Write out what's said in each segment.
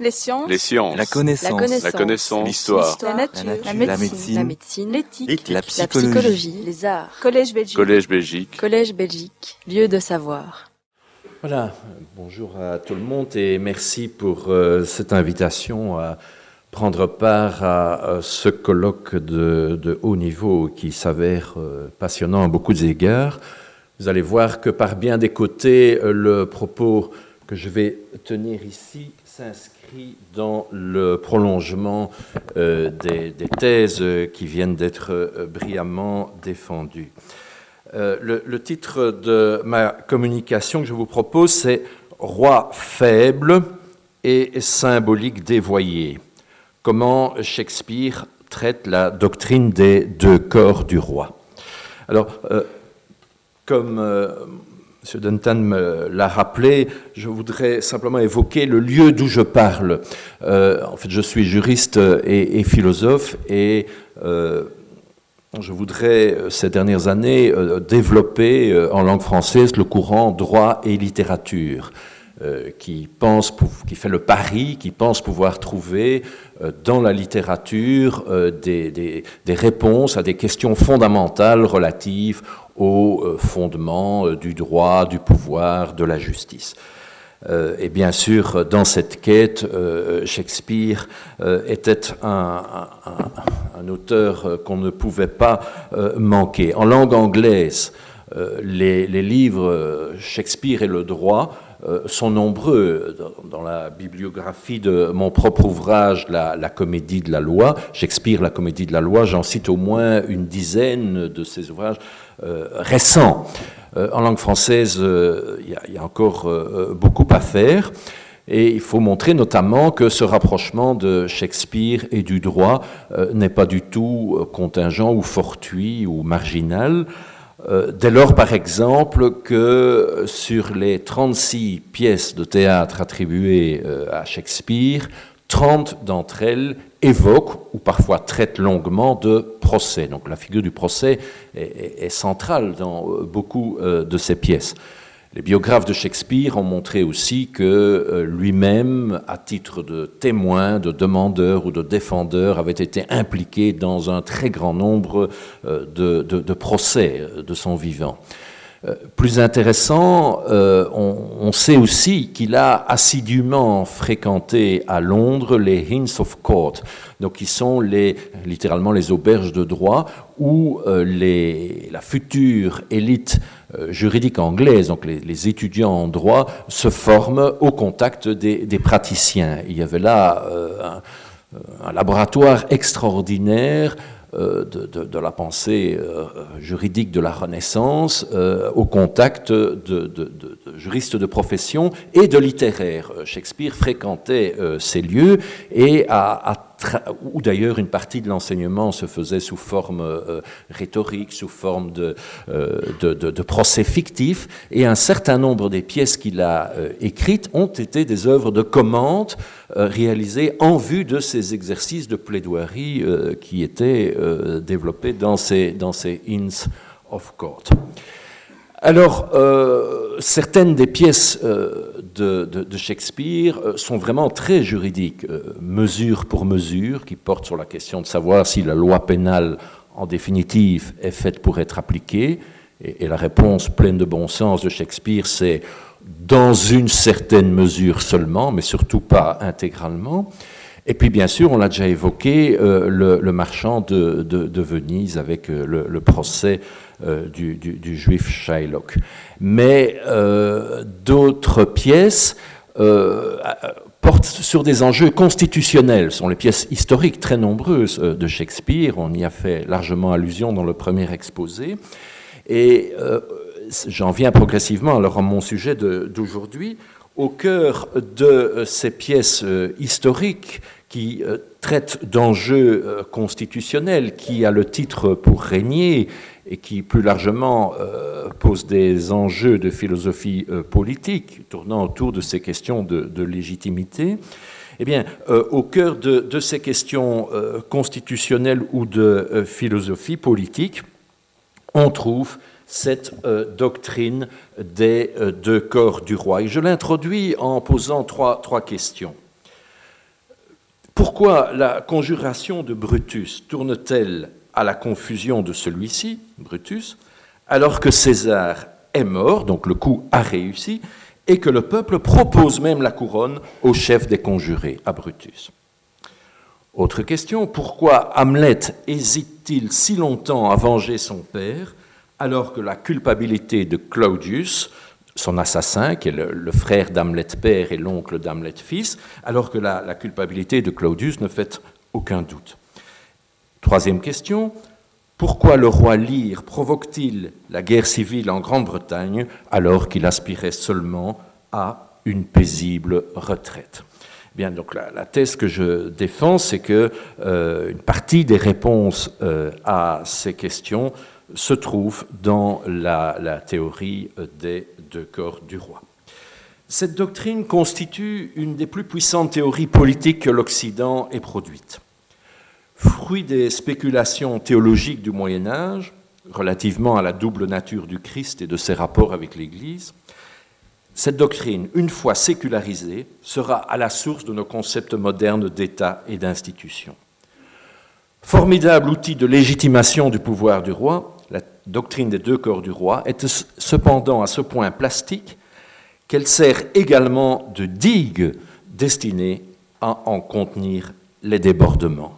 Les sciences, la connaissance, l'histoire, la médecine, l'éthique, la psychologie, les arts, Collège Belgique, lieu de savoir. Voilà, bonjour à tout le monde et merci pour cette invitation à prendre part à ce colloque de haut niveau qui s'avère passionnant à beaucoup d'égards. Vous allez voir que par bien des côtés, le propos que je vais tenir ici s'inscrit dans le prolongement des thèses qui viennent d'être brillamment défendues. Le titre de ma communication que je vous propose, c'est « Roi faible et symbolique dévoyé ». Comment Shakespeare traite la doctrine des deux corps du roi. Alors, comme M. Denton me l'a rappelé, je voudrais simplement évoquer le lieu d'où je parle. En fait, je suis juriste et philosophe et je voudrais, ces dernières années, développer en langue française le courant droit et littérature. Qui fait le pari, qui pense pouvoir trouver dans la littérature des réponses à des questions fondamentales relatives aux fondements du droit, du pouvoir, de la justice. Et bien sûr, dans cette quête, Shakespeare était un auteur qu'on ne pouvait pas manquer. En langue anglaise, les livres Shakespeare et le droit sont nombreux. Dans la bibliographie de mon propre ouvrage, la Comédie de la Loi, Shakespeare, la Comédie de la Loi, j'en cite au moins une dizaine de ces ouvrages récents. En langue française, il y a encore beaucoup à faire. Et il faut montrer notamment que ce rapprochement de Shakespeare et du droit n'est pas du tout contingent ou fortuit ou marginal. Dès lors, par exemple, que sur les 36 pièces de théâtre attribuées à Shakespeare, 30 d'entre elles évoquent ou parfois traitent longuement de procès. Donc la figure du procès est centrale dans beaucoup de ces pièces. Les biographes de Shakespeare ont montré aussi que lui-même, à titre de témoin, de demandeur ou de défendeur, avait été impliqué dans un très grand nombre de procès de son vivant. Plus intéressant, on sait aussi qu'il a assidûment fréquenté à Londres les Inns of Court, donc qui sont littéralement les auberges de droit où la future élite juridique anglaise, donc les étudiants en droit, se forment au contact des praticiens. Il y avait là un laboratoire extraordinaire de la pensée juridique de la Renaissance au contact de juristes de profession et de littéraires. Shakespeare fréquentait ces lieux et où d'ailleurs une partie de l'enseignement se faisait sous forme rhétorique, sous forme de procès fictifs, et un certain nombre des pièces qu'il a écrites ont été des œuvres de commande réalisées en vue de ces exercices de plaidoirie qui étaient développés dans ces Inns of Court. Alors, certaines des pièces de Shakespeare sont vraiment très juridiques. Mesure pour mesure, qui porte sur la question de savoir si la loi pénale, en définitive, est faite pour être appliquée. Et la réponse pleine de bon sens de Shakespeare, c'est dans une certaine mesure seulement, mais surtout pas intégralement. Et puis, bien sûr, on l'a déjà évoqué, le marchand de Venise avec le procès du juif Shylock. Mais d'autres pièces portent sur des enjeux constitutionnels. Ce sont les pièces historiques très nombreuses de Shakespeare. On y a fait largement allusion dans le premier exposé. Et j'en viens progressivement alors à mon sujet d'aujourd'hui. Au cœur de ces pièces historiques qui traitent d'enjeux constitutionnels, qui a le titre pour régner et qui plus largement pose des enjeux de philosophie politique tournant autour de ces questions de légitimité, eh bien, au cœur de ces questions constitutionnelles ou de philosophie politique, on trouve cette doctrine des deux corps du roi. Et je l'introduis en posant trois questions. Pourquoi la conjuration de Brutus tourne-t-elle à la confusion de celui-ci, Brutus, alors que César est mort, donc le coup a réussi, et que le peuple propose même la couronne au chef des conjurés, à Brutus? Autre question, pourquoi Hamlet hésite-t-il si longtemps à venger son père, alors que la culpabilité de Claudius, son assassin, qui est le frère d'Hamlet père et l'oncle d'Hamlet fils, alors que la culpabilité de Claudius ne fait aucun doute? Troisième question, pourquoi le roi Lear provoque-t-il la guerre civile en Grande-Bretagne alors qu'il aspirait seulement à une paisible retraite? Bien, donc la thèse que je défends, c'est que une partie des réponses à ces questions se trouve dans la théorie des deux corps du roi. Cette doctrine constitue une des plus puissantes théories politiques que l'Occident ait produite. Fruit des spéculations théologiques du Moyen-Âge, relativement à la double nature du Christ et de ses rapports avec l'Église, cette doctrine, une fois sécularisée, sera à la source de nos concepts modernes d'État et d'institution. Formidable outil de légitimation du pouvoir du roi, la doctrine des deux corps du roi est cependant à ce point plastique qu'elle sert également de digue destinée à en contenir les débordements.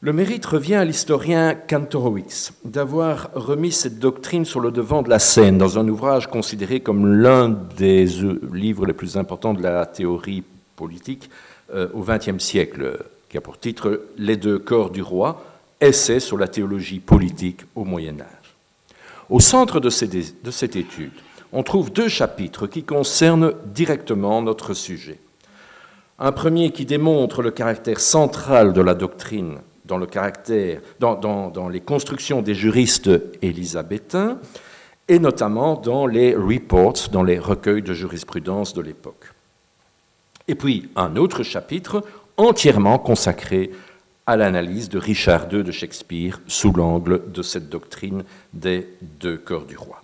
Le mérite revient à l'historien Kantorowicz d'avoir remis cette doctrine sur le devant de la scène dans un ouvrage considéré comme l'un des livres les plus importants de la théorie politique au XXe siècle, qui a pour titre « Les deux corps du roi, essai sur la théologie politique au Moyen-Âge ». Au centre de cette étude, on trouve deux chapitres qui concernent directement notre sujet. Un premier qui démontre le caractère central de la doctrine dans les constructions des juristes élisabétains, et notamment dans les reports, dans les recueils de jurisprudence de l'époque. Et puis un autre chapitre entièrement consacré à l'analyse de Richard II de Shakespeare sous l'angle de cette doctrine des deux corps du roi.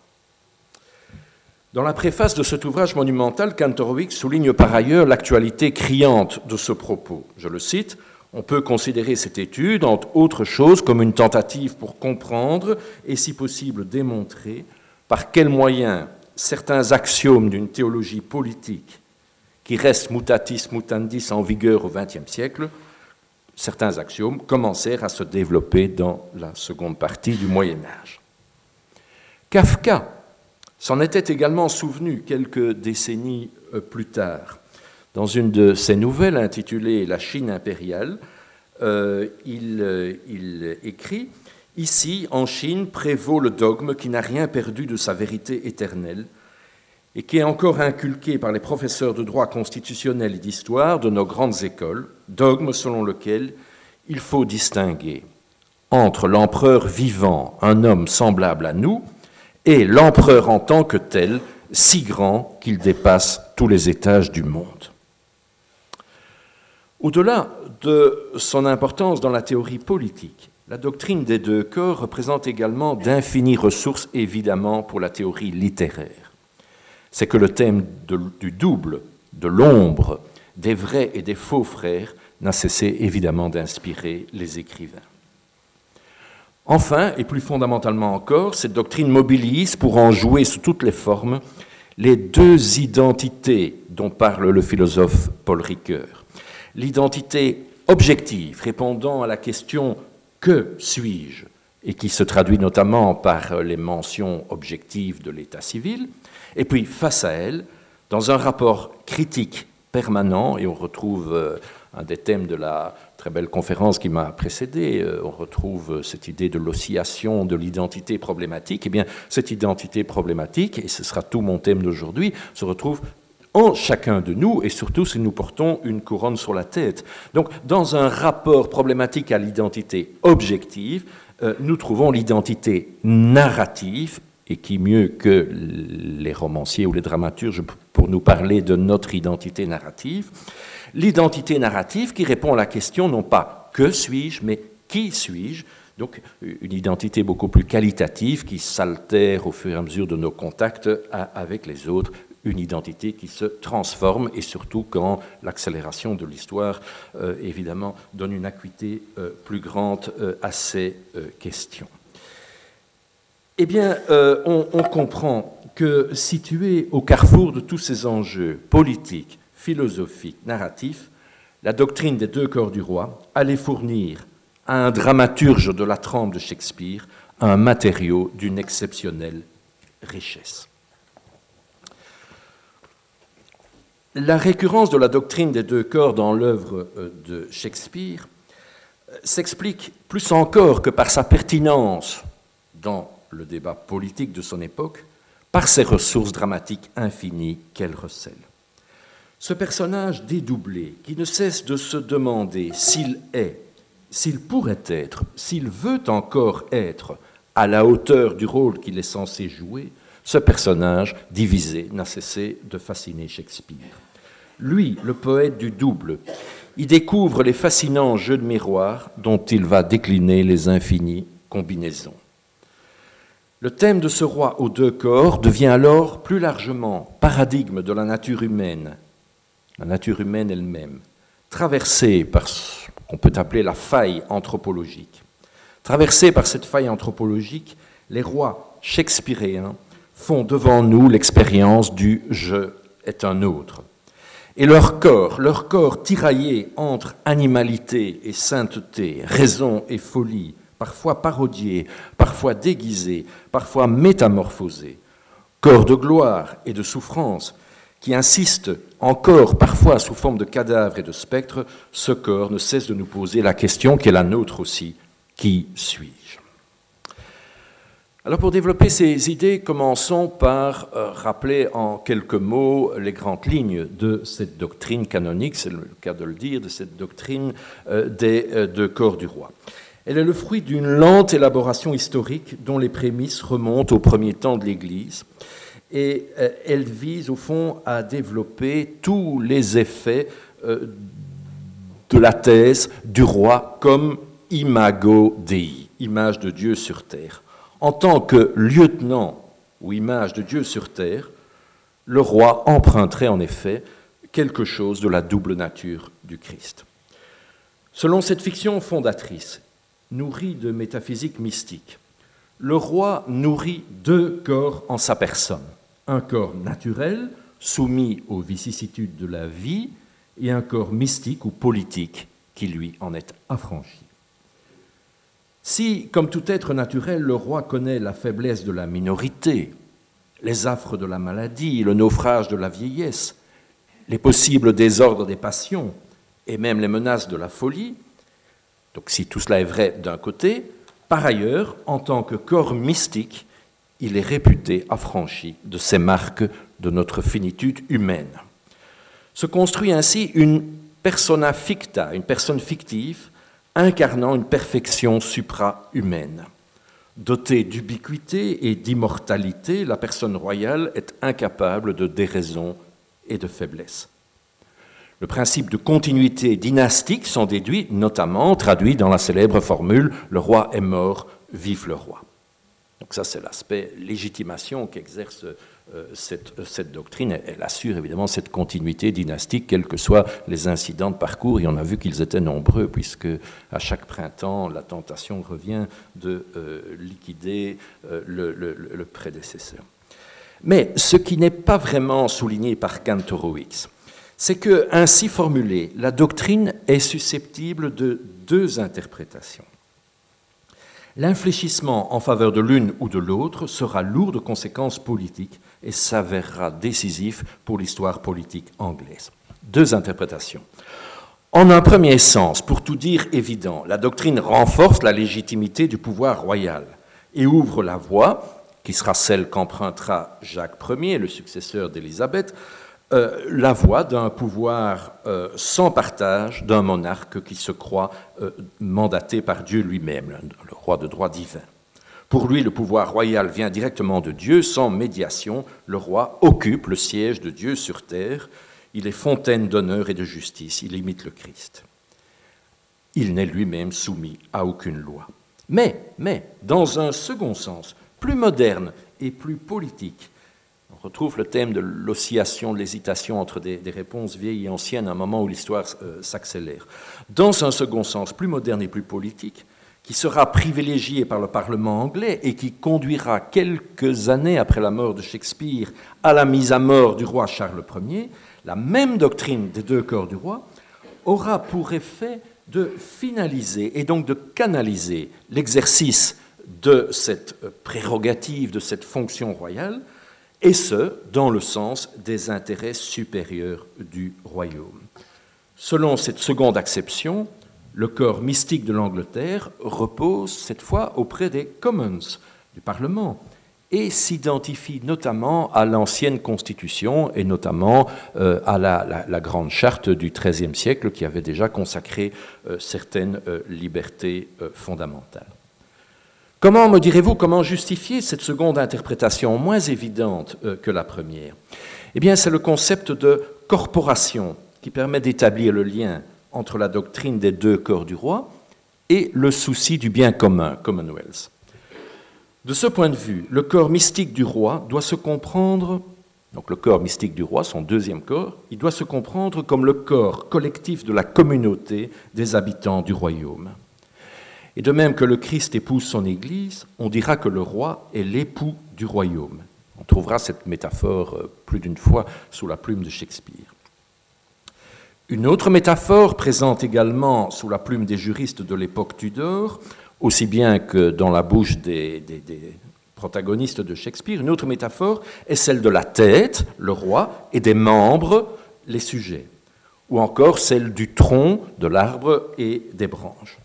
Dans la préface de cet ouvrage monumental, Kantorowicz souligne par ailleurs l'actualité criante de ce propos. Je le cite. On peut considérer cette étude, entre autres choses, comme une tentative pour comprendre et, si possible, démontrer par quels moyens certains axiomes d'une théologie politique qui reste mutatis mutandis en vigueur au XXe siècle, certains axiomes commencèrent à se développer dans la seconde partie du Moyen-Âge. Kafka s'en était également souvenu quelques décennies plus tard. Dans une de ses nouvelles intitulée « La Chine impériale », il écrit « Ici, en Chine, prévaut le dogme qui n'a rien perdu de sa vérité éternelle et qui est encore inculqué par les professeurs de droit constitutionnel et d'histoire de nos grandes écoles, dogme selon lequel il faut distinguer entre l'empereur vivant, un homme semblable à nous, et l'empereur en tant que tel, si grand qu'il dépasse tous les étages du monde. » Au-delà de son importance dans la théorie politique, la doctrine des deux corps représente également d'infinies ressources, évidemment, pour la théorie littéraire. C'est que le thème du double, de l'ombre, des vrais et des faux frères n'a cessé évidemment d'inspirer les écrivains. Enfin, et plus fondamentalement encore, cette doctrine mobilise, pour en jouer sous toutes les formes, les deux identités dont parle le philosophe Paul Ricoeur. L'identité objective, répondant à la question « Que suis-je ?» et qui se traduit notamment par les mentions objectives de l'état civil, et puis face à elle, dans un rapport critique permanent, et on retrouve un des thèmes de la très belle conférence qui m'a précédé, on retrouve cette idée de l'oscillation de l'identité problématique, et bien cette identité problématique, et ce sera tout mon thème d'aujourd'hui, se retrouve en chacun de nous, et surtout si nous portons une couronne sur la tête. Donc, dans un rapport problématique à l'identité objective, nous trouvons l'identité narrative, et qui mieux que les romanciers ou les dramaturges pour nous parler de notre identité narrative. L'identité narrative qui répond à la question non pas « que suis-je » mais « qui suis-je » ? Donc, une identité beaucoup plus qualitative qui s'altère au fur et à mesure de nos contacts avec les autres, une identité qui se transforme, et surtout quand l'accélération de l'histoire, évidemment, donne une acuité plus grande à ces questions. Eh bien, on comprend que située au carrefour de tous ces enjeux politiques, philosophiques, narratifs, la doctrine des deux corps du roi allait fournir à un dramaturge de la trempe de Shakespeare un matériau d'une exceptionnelle richesse. La récurrence de la doctrine des deux corps dans l'œuvre de Shakespeare s'explique plus encore que par sa pertinence dans le débat politique de son époque, par ses ressources dramatiques infinies qu'elle recèle. Ce personnage dédoublé, qui ne cesse de se demander s'il est, s'il pourrait être, s'il veut encore être à la hauteur du rôle qu'il est censé jouer, ce personnage divisé n'a cessé de fasciner Shakespeare. Lui, le poète du double, y découvre les fascinants jeux de miroir dont il va décliner les infinies combinaisons. Le thème de ce roi aux deux corps devient alors plus largement paradigme de la nature humaine elle-même, traversée par ce qu'on peut appeler la faille anthropologique. Traversée par cette faille anthropologique, les rois shakespeariens font devant nous l'expérience du « je est un autre ». Et leur corps tiraillé entre animalité et sainteté, raison et folie, parfois parodié, parfois déguisé, parfois métamorphosé, corps de gloire et de souffrance, qui insiste encore parfois sous forme de cadavre et de spectre, ce corps ne cesse de nous poser la question qui est la nôtre aussi, qui suis-je ? Alors pour développer ces idées, commençons par rappeler en quelques mots les grandes lignes de cette doctrine canonique, c'est le cas de le dire, de cette doctrine des deux corps du roi. Elle est le fruit d'une lente élaboration historique dont les prémices remontent au premier temps de l'Église et elle vise au fond à développer tous les effets de la thèse du roi comme imago Dei, image de Dieu sur terre. En tant que lieutenant ou image de Dieu sur terre, le roi emprunterait en effet quelque chose de la double nature du Christ. Selon cette fiction fondatrice, nourrie de métaphysique mystique, le roi nourrit deux corps en sa personne. Un corps naturel, soumis aux vicissitudes de la vie, et un corps mystique ou politique qui lui en est affranchi. Si, comme tout être naturel, le roi connaît la faiblesse de la minorité, les affres de la maladie, le naufrage de la vieillesse, les possibles désordres des passions et même les menaces de la folie, donc si tout cela est vrai d'un côté, par ailleurs, en tant que corps mystique, il est réputé affranchi de ces marques de notre finitude humaine. Se construit ainsi une persona ficta, une personne fictive, incarnant une perfection supra-humaine. Dotée d'ubiquité et d'immortalité, la personne royale est incapable de déraison et de faiblesse. Le principe de continuité dynastique s'en déduit, notamment traduit dans la célèbre formule « Le roi est mort, vive le roi ». Donc ça, c'est l'aspect légitimation qu'exerce cette doctrine. Elle assure évidemment cette continuité dynastique, quels que soient les incidents de parcours. Et on a vu qu'ils étaient nombreux, puisque à chaque printemps, la tentation revient de liquider le prédécesseur. Mais ce qui n'est pas vraiment souligné par Kantorowicz, c'est que, ainsi formulée, la doctrine est susceptible de deux interprétations. L'infléchissement en faveur de l'une ou de l'autre sera lourd de conséquences politiques et s'avérera décisif pour l'histoire politique anglaise. Deux interprétations. En un premier sens, pour tout dire évident, la doctrine renforce la légitimité du pouvoir royal et ouvre la voie, qui sera celle qu'empruntera Jacques Ier, le successeur d'Élisabeth, la voie d'un pouvoir sans partage d'un monarque qui se croit mandaté par Dieu lui-même, le roi de droit divin. Pour lui, le pouvoir royal vient directement de Dieu, sans médiation. Le roi occupe le siège de Dieu sur terre. Il est fontaine d'honneur et de justice. Il imite le Christ. Il n'est lui-même soumis à aucune loi. Mais, dans un second sens, plus moderne et plus politique, On retrouve le thème de l'oscillation, de l'hésitation entre des réponses vieilles et anciennes à un moment où l'histoire s'accélère. Dans un second sens plus moderne et plus politique, qui sera privilégié par le Parlement anglais et qui conduira quelques années après la mort de Shakespeare à la mise à mort du roi Charles Ier, la même doctrine des deux corps du roi aura pour effet de finaliser et donc de canaliser l'exercice de cette prérogative, de cette fonction royale, et ce, dans le sens des intérêts supérieurs du royaume. Selon cette seconde acception, le corps mystique de l'Angleterre repose cette fois auprès des Commons, du Parlement, et s'identifie notamment à l'ancienne Constitution et notamment à la grande charte du XIIIe siècle qui avait déjà consacré certaines libertés fondamentales. Comment, me direz-vous, comment justifier cette seconde interprétation moins évidente que la première? Eh bien, c'est le concept de corporation qui permet d'établir le lien entre la doctrine des deux corps du roi et le souci du bien commun, Commonwealth. De ce point de vue, le corps mystique du roi doit se comprendre, donc le corps mystique du roi, son deuxième corps, il doit se comprendre comme le corps collectif de la communauté des habitants du royaume. Et de même que le Christ épouse son Église, on dira que le roi est l'époux du royaume. On trouvera cette métaphore plus d'une fois sous la plume de Shakespeare. Une autre métaphore présente également sous la plume des juristes de l'époque Tudor, aussi bien que dans la bouche des protagonistes de Shakespeare, une autre métaphore est celle de la tête, le roi, et des membres, les sujets, ou encore celle du tronc, de l'arbre et des branches.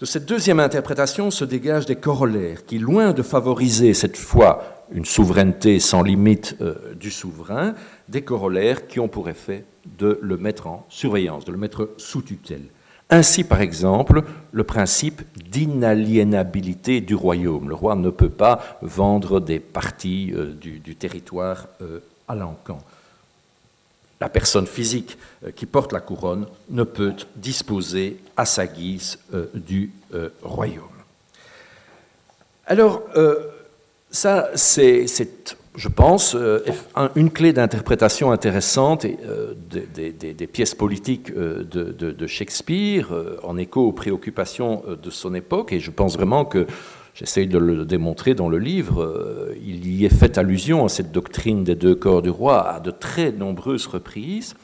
De cette deuxième interprétation se dégagent des corollaires qui, loin de favoriser cette fois une souveraineté sans limite du souverain, des corollaires qui ont pour effet de le mettre en surveillance, de le mettre sous tutelle. Ainsi, par exemple, le principe d'inaliénabilité du royaume. Le roi ne peut pas vendre des parties du territoire à l'encan. La personne physique qui porte la couronne ne peut disposer à sa guise du royaume. Alors, ça, c'est je pense, une clé d'interprétation intéressante des pièces politiques de Shakespeare, en écho aux préoccupations de son époque, et je pense vraiment que, j'essaye de le démontrer dans le livre, il y est fait allusion à cette doctrine des deux corps du roi à de très nombreuses reprises,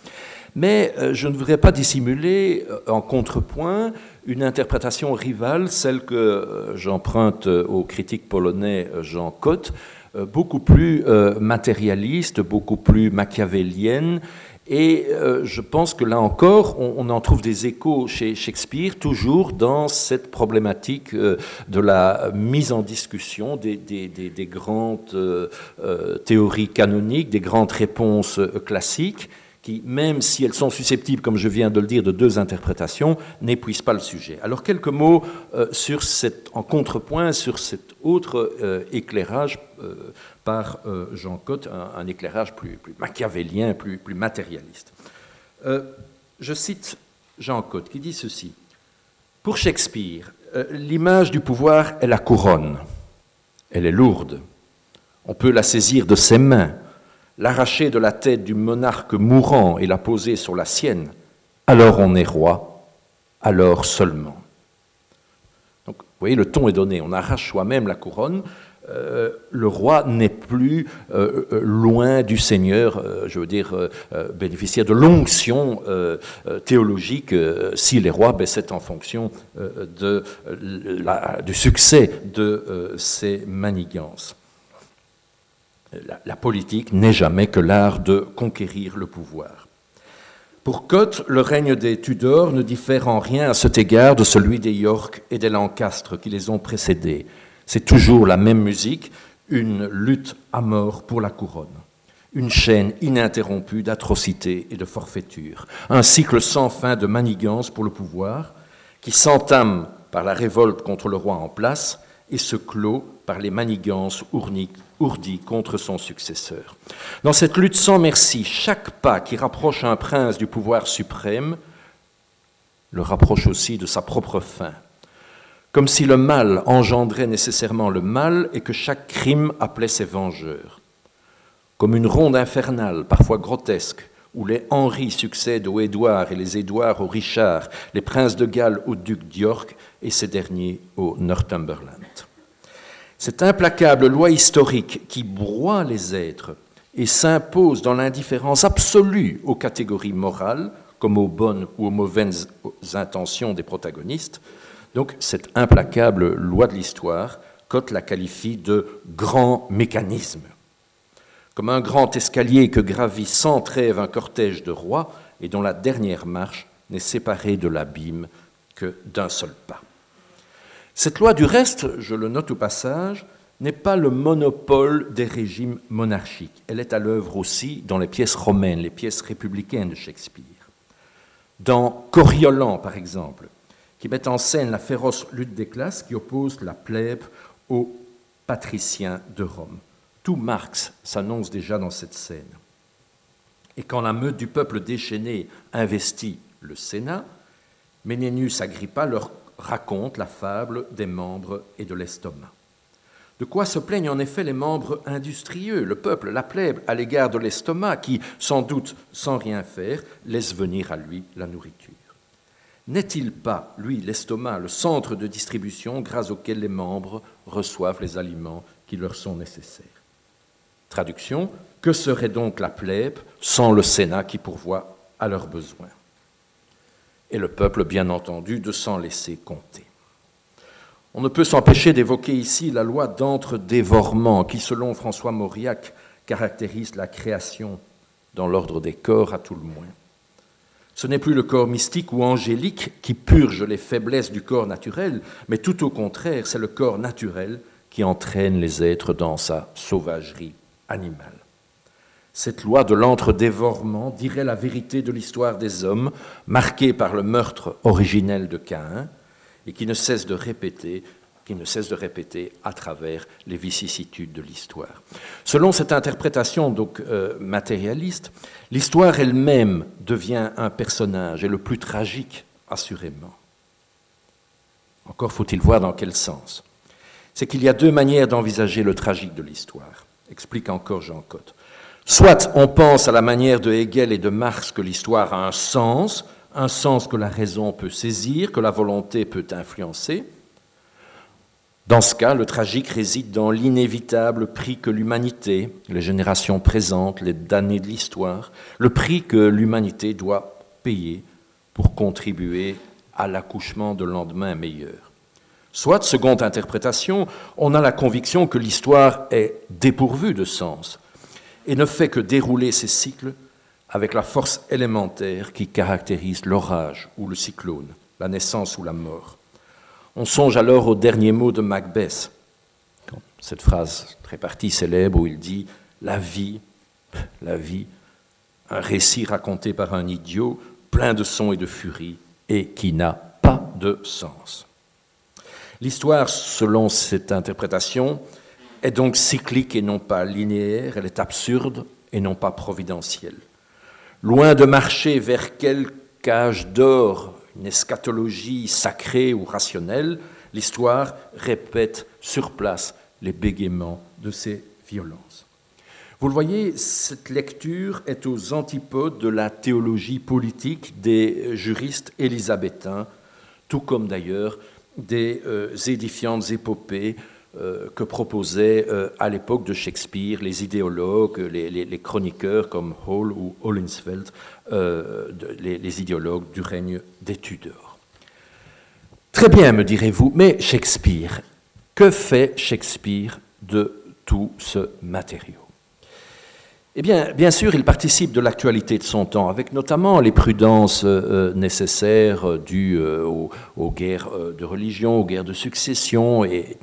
mais je ne voudrais pas dissimuler en contrepoint une interprétation rivale, celle que j'emprunte au critique polonais Jan Kott, beaucoup plus matérialiste, beaucoup plus machiavélienne, et je pense que là encore, on en trouve des échos chez Shakespeare, toujours dans cette problématique de la mise en discussion des grandes théories canoniques, des grandes réponses classiques, qui, même si elles sont susceptibles, comme je viens de le dire, de deux interprétations, n'épuisent pas le sujet. Alors, quelques mots en contrepoint sur cet autre éclairage par Jan Kott, un éclairage plus machiavélien, plus matérialiste. Je cite Jan Kott qui dit ceci. « Pour Shakespeare, l'image du pouvoir est la couronne. Elle est lourde. On peut la saisir de ses mains, l'arracher de la tête du monarque mourant et la poser sur la sienne, alors on est roi, alors seulement. » Donc, vous voyez, le ton est donné, on arrache soi-même la couronne, le roi n'est plus loin du Seigneur, je veux dire, bénéficiaire de l'onction théologique. Si les rois, ben, c'est en fonction du succès de ces manigances. La politique n'est jamais que l'art de conquérir le pouvoir. Pour Kott, le règne des Tudors ne diffère en rien à cet égard de celui des York et des Lancastres qui les ont précédés. C'est toujours la même musique, une lutte à mort pour la couronne, une chaîne ininterrompue d'atrocités et de forfaitures, un cycle sans fin de manigances pour le pouvoir qui s'entame par la révolte contre le roi en place et se clôt par les manigances ourdi contre son successeur. Dans cette lutte sans merci, chaque pas qui rapproche un prince du pouvoir suprême le rapproche aussi de sa propre fin, comme si le mal engendrait nécessairement le mal et que chaque crime appelait ses vengeurs. comme une ronde infernale, parfois grotesque, où les Henri succèdent aux Édouard et les Édouard aux Richard, les princes de Galles aux ducs d'York et ces derniers aux Northumberland. Cette implacable loi historique qui broie les êtres et s'impose dans l'indifférence absolue aux catégories morales, comme aux bonnes ou aux mauvaises intentions des protagonistes. Donc cette implacable loi de l'histoire, Kott la qualifie de grand mécanisme. Comme un grand escalier que gravit sans trêve un cortège de rois et dont la dernière marche n'est séparée de l'abîme que d'un seul pas. Cette loi, du reste, je le note au passage, n'est pas le monopole des régimes monarchiques. Elle est à l'œuvre aussi dans les pièces romaines, les pièces républicaines de Shakespeare. Dans Coriolan, par exemple, qui met en scène la féroce lutte des classes qui oppose la plèbe aux patriciens de Rome. Tout Marx s'annonce déjà dans cette scène. Et quand la meute du peuple déchaîné investit le Sénat, Ménénius Agrippa leur raconte la fable des membres et de l'estomac. De quoi se plaignent en effet les membres industrieux, le peuple, la plèbe, à l'égard de l'estomac qui, sans doute, sans rien faire, laisse venir à lui la nourriture. N'est-il pas, lui, l'estomac, le centre de distribution grâce auquel les membres reçoivent les aliments qui leur sont nécessaires? Traduction, que serait donc la plèbe sans le Sénat qui pourvoit à leurs besoins? Et le peuple, bien entendu, de s'en laisser compter. On ne peut s'empêcher d'évoquer ici la loi d'entre-dévorement qui, selon François Mauriac, caractérise la création dans l'ordre des corps à tout le moins. Ce n'est plus le corps mystique ou angélique qui purge les faiblesses du corps naturel, mais tout au contraire, c'est le corps naturel qui entraîne les êtres dans sa sauvagerie animale. Cette loi de l'entre-dévorement dirait la vérité de l'histoire des hommes, marquée par le meurtre originel de Caïn, et qui ne cesse de répéter à travers les vicissitudes de l'histoire. Selon cette interprétation donc, matérialiste, l'histoire elle-même devient un personnage, et le plus tragique, assurément. Encore faut-il voir dans quel sens. C'est qu'il y a deux manières d'envisager le tragique de l'histoire, explique encore Jan Kott. Soit on pense à la manière de Hegel et de Marx que l'histoire a un sens que la raison peut saisir, que la volonté peut influencer. Dans ce cas, le tragique réside dans l'inévitable prix que l'humanité, les générations présentes, les damnés de l'histoire, le prix que l'humanité doit payer pour contribuer à l'accouchement de lendemain meilleur. Soit, seconde interprétation, on a la conviction que l'histoire est dépourvue de sens et ne fait que dérouler ses cycles avec la force élémentaire qui caractérise l'orage ou le cyclone, la naissance ou la mort. On songe alors aux derniers mots de Macbeth, cette phrase très partie célèbre où il dit « la vie, un récit raconté par un idiot, plein de son et de furie, et qui n'a pas de sens ». L'histoire, selon cette interprétation, est donc cyclique et non pas linéaire, elle est absurde et non pas providentielle. Loin de marcher vers quelque âge d'or, une eschatologie sacrée ou rationnelle, l'histoire répète sur place les bégaiements de ces violences. Vous le voyez, cette lecture est aux antipodes de la théologie politique des juristes élisabétains, tout comme d'ailleurs des édifiantes épopées que proposaient à l'époque de Shakespeare les idéologues, les chroniqueurs comme Hall ou Holinshed, les idéologues du règne des Tudors. Très bien, me direz-vous, mais Shakespeare, que fait Shakespeare de tout ce matériau? Eh bien, bien sûr, il participe de l'actualité de son temps, avec notamment les prudences nécessaires dues aux guerres de religion, aux guerres de succession, et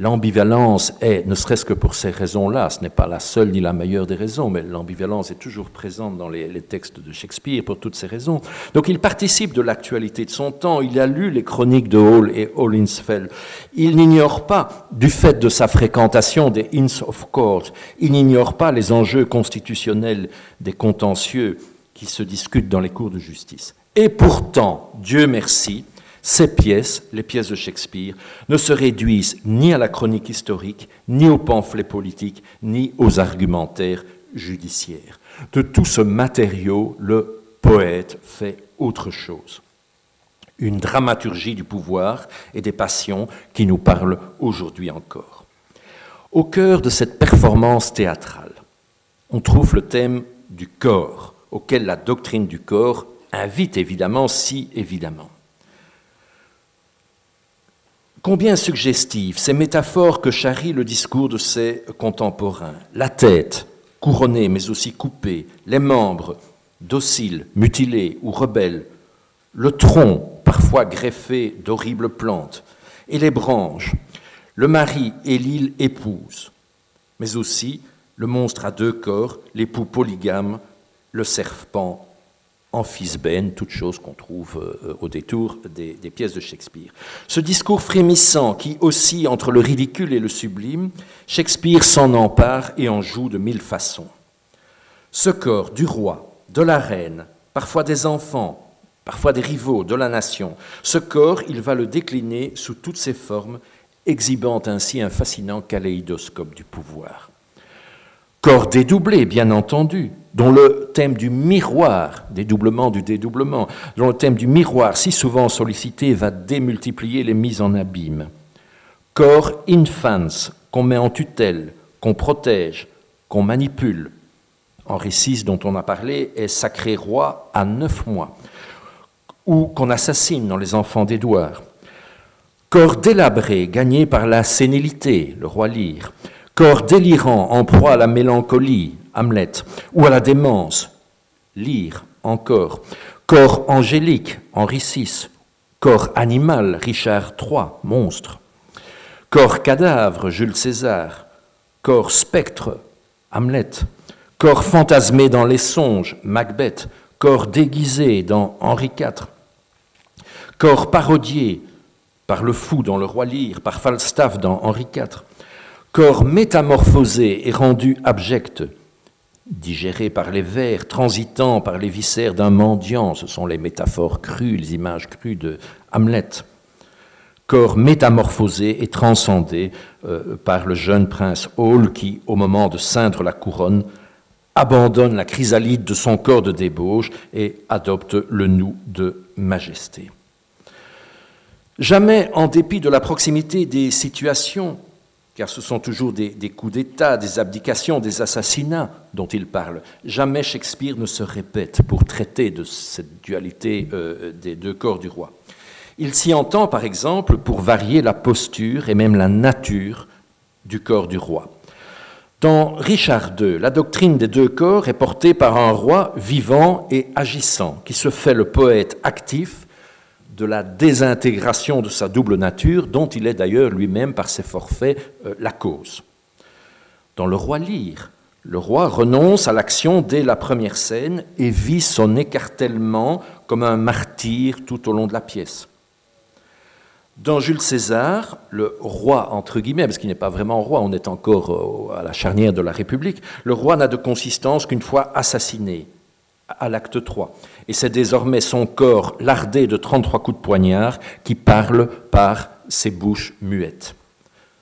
l'ambivalence est, ne serait-ce que pour ces raisons-là, ce n'est pas la seule ni la meilleure des raisons, mais l'ambivalence est toujours présente dans les textes de Shakespeare pour toutes ces raisons. Donc il participe de l'actualité de son temps, il a lu les chroniques de Hall et Holinshed, il n'ignore pas, du fait de sa fréquentation des Inns of Court, il n'ignore pas les enjeux constitutionnel des contentieux qui se discutent dans les cours de justice. Et pourtant, Dieu merci, Ces pièces, les pièces de Shakespeare, ne se réduisent ni à la chronique historique, ni aux pamphlets politiques, ni aux argumentaires judiciaires. De tout ce matériau, le poète fait autre chose. Une dramaturgie du pouvoir et des passions qui nous parle aujourd'hui encore. Au cœur de cette performance théâtrale, on trouve le thème du corps, auquel la doctrine du corps invite évidemment, si évidemment. Combien suggestives ces métaphores que charrie le discours de ses contemporains. La tête, couronnée mais aussi coupée, les membres, dociles, mutilés ou rebelles, le tronc, parfois greffé d'horribles plantes, et les branches, le mari et l'île épouse, mais aussi le monstre à deux corps, l'époux polygame, le serpent amphisbène, toutes choses qu'on trouve au détour des pièces de Shakespeare. Ce discours frémissant qui oscille entre le ridicule et le sublime, Shakespeare s'en empare et en joue de mille façons. Ce corps du roi, de la reine, parfois des enfants, parfois des rivaux, de la nation, ce corps, il va le décliner sous toutes ses formes, exhibant ainsi un fascinant kaléidoscope du pouvoir. Corps dédoublé, bien entendu, dont le thème du miroir, dédoublement du dédoublement, dont le thème du miroir, si souvent sollicité, va démultiplier les mises en abîme. Corps infans, qu'on met en tutelle, qu'on protège, qu'on manipule. Henri VI, dont on a parlé, est sacré roi à 9 mois, ou qu'on assassine dans Les Enfants d'Édouard. Corps délabré, gagné par la sénilité, le roi Lear. Corps délirant, en proie à la mélancolie, Hamlet, ou à la démence, Lear encore. Corps angélique, Henri VI. Corps animal, Richard III, monstre. Corps cadavre, Jules César. Corps spectre, Hamlet. Corps fantasmé dans les songes, Macbeth. Corps déguisé dans Henri IV. Corps parodié par le fou dans le Roi Lire, par Falstaff dans Henri IV. Corps métamorphosé et rendu abject, digéré par les vers, transitant par les viscères d'un mendiant, ce sont les métaphores crues, les images crues de Hamlet. Corps métamorphosé et transcendé par le jeune prince Hall qui, au moment de ceindre la couronne, abandonne la chrysalide de son corps de débauche et adopte le nous de majesté. Jamais, en dépit de la proximité des situations, car ce sont toujours des coups d'État, des abdications, des assassinats dont il parle. Jamais Shakespeare ne se répète pour traiter de cette dualité des deux corps du roi. Il s'y entend, par exemple, pour varier la posture et même la nature du corps du roi. Dans Richard II, la doctrine des deux corps est portée par un roi vivant et agissant, qui se fait le poète actif de la désintégration de sa double nature, dont il est d'ailleurs lui-même, par ses forfaits, la cause. Dans le Roi Lear, le roi renonce à l'action dès la première scène et vit son écartèlement comme un martyr tout au long de la pièce. Dans Jules César, le roi, entre guillemets, parce qu'il n'est pas vraiment roi, on est encore à la charnière de la République, le roi n'a de consistance qu'une fois assassiné, à l'acte 3. Et c'est désormais son corps lardé de 33 coups de poignard qui parle par ses bouches muettes.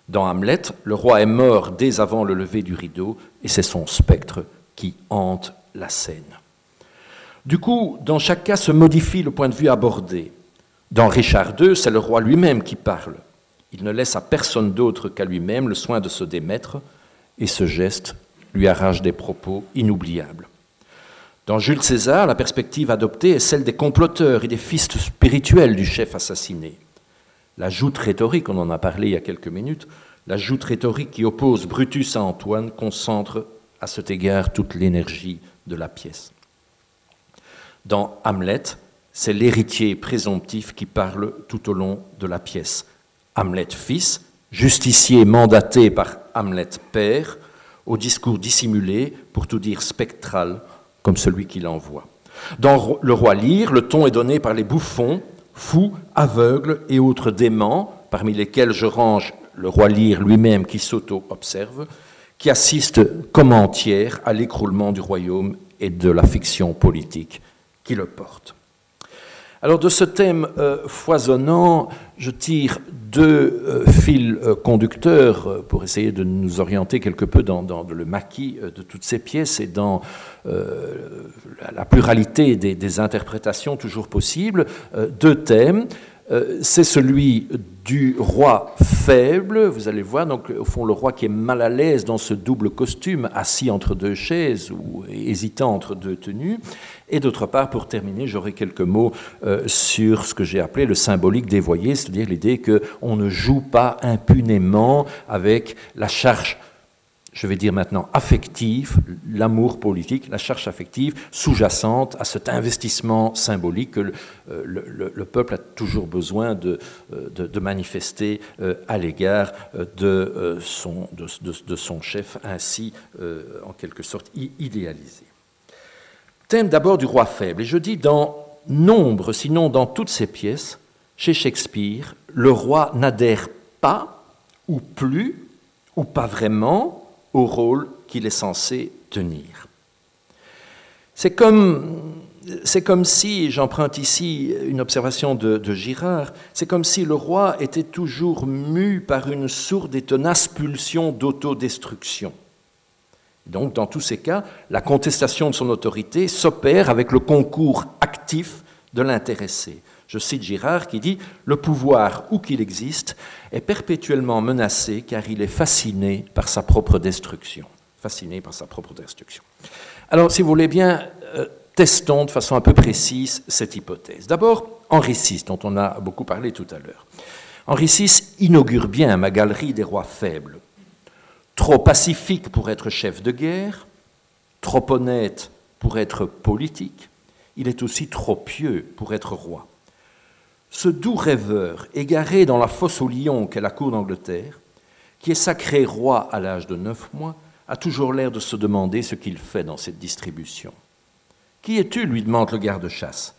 Dans Hamlet, le roi est mort dès avant le lever du rideau et c'est son spectre qui hante la scène. Du coup, dans chaque cas se modifie le point de vue abordé. Dans Richard II, c'est le roi lui-même qui parle. Il ne laisse à personne d'autre qu'à lui-même le soin de se démettre et ce geste lui arrache des propos inoubliables. Dans Jules César, la perspective adoptée est celle des comploteurs et des fistes spirituels du chef assassiné. La joute rhétorique, on en a parlé il y a quelques minutes, la joute rhétorique qui oppose Brutus à Antoine concentre à cet égard toute l'énergie de la pièce. Dans Hamlet, c'est l'héritier présomptif qui parle tout au long de la pièce. Hamlet fils, justicier mandaté par Hamlet père, au discours dissimulé, pour tout dire spectral, comme celui qui l'envoie. Dans le Roi Lear, le ton est donné par les bouffons, fous, aveugles et autres déments, parmi lesquels je range le Roi Lear lui-même qui s'auto-observe, qui assiste comme entière à l'écroulement du royaume et de la fiction politique qui le porte. Alors de ce thème foisonnant, je tire deux fils conducteurs pour essayer de nous orienter quelque peu dans le maquis de toutes ces pièces et dans la pluralité des interprétations toujours possibles. Deux thèmes. C'est celui du roi faible, vous allez voir, donc au fond le roi qui est mal à l'aise dans ce double costume, assis entre deux chaises ou hésitant entre deux tenues. Et d'autre part, pour terminer, j'aurai quelques mots sur ce que j'ai appelé le symbolique dévoyé, c'est-à-dire l'idée qu'on ne joue pas impunément avec la charge, je vais dire maintenant affective, l'amour politique, la charge affective sous-jacente à cet investissement symbolique que le peuple a toujours besoin de manifester à l'égard de son chef, ainsi en quelque sorte idéalisé. Thème d'abord du roi faible, et je dis dans nombre, sinon dans toutes ces pièces, chez Shakespeare, le roi n'adhère pas, ou plus, ou pas vraiment, au rôle qu'il est censé tenir. C'est comme si, j'emprunte ici une observation de Girard, c'est comme si le roi était toujours mu par une sourde et tenace pulsion d'autodestruction. Donc, dans tous ces cas, la contestation de son autorité s'opère avec le concours actif de l'intéressé. Je cite Girard qui dit « Le pouvoir, où qu'il existe, est perpétuellement menacé car il est fasciné par sa propre destruction. » Fasciné par sa propre destruction. Alors, si vous voulez bien, testons de façon un peu précise cette hypothèse. D'abord, Henri VI, dont on a beaucoup parlé tout à l'heure. Henri VI inaugure bien ma galerie des rois faibles. Trop pacifique pour être chef de guerre, trop honnête pour être politique, il est aussi trop pieux pour être roi. Ce doux rêveur, égaré dans la fosse aux lions qu'est la cour d'Angleterre, qui est sacré roi à l'âge de 9 mois, a toujours l'air de se demander ce qu'il fait dans cette distribution. « Qui es-tu » lui demande le garde-chasse.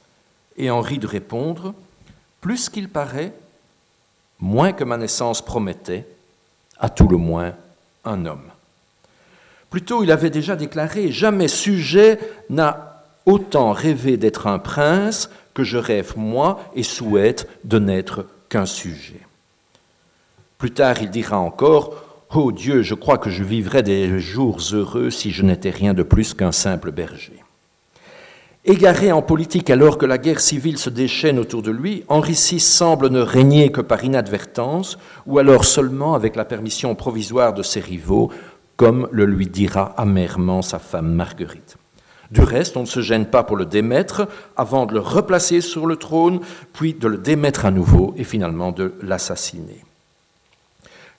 Et Henri de répondre « Plus qu'il paraît, moins que ma naissance promettait, à tout le moins un homme. » Plutôt, il avait déjà déclaré « Jamais sujet n'a autant rêvé d'être un prince » que je rêve moi et souhaite de n'être qu'un sujet. Plus tard, il dira encore « Oh Dieu, je crois que je vivrais des jours heureux si je n'étais rien de plus qu'un simple berger. » Égaré en politique alors que la guerre civile se déchaîne autour de lui, Henri VI semble ne régner que par inadvertance ou alors seulement avec la permission provisoire de ses rivaux, comme le lui dira amèrement sa femme Marguerite. Du reste, on ne se gêne pas pour le démettre, avant de le replacer sur le trône, puis de le démettre à nouveau et finalement de l'assassiner.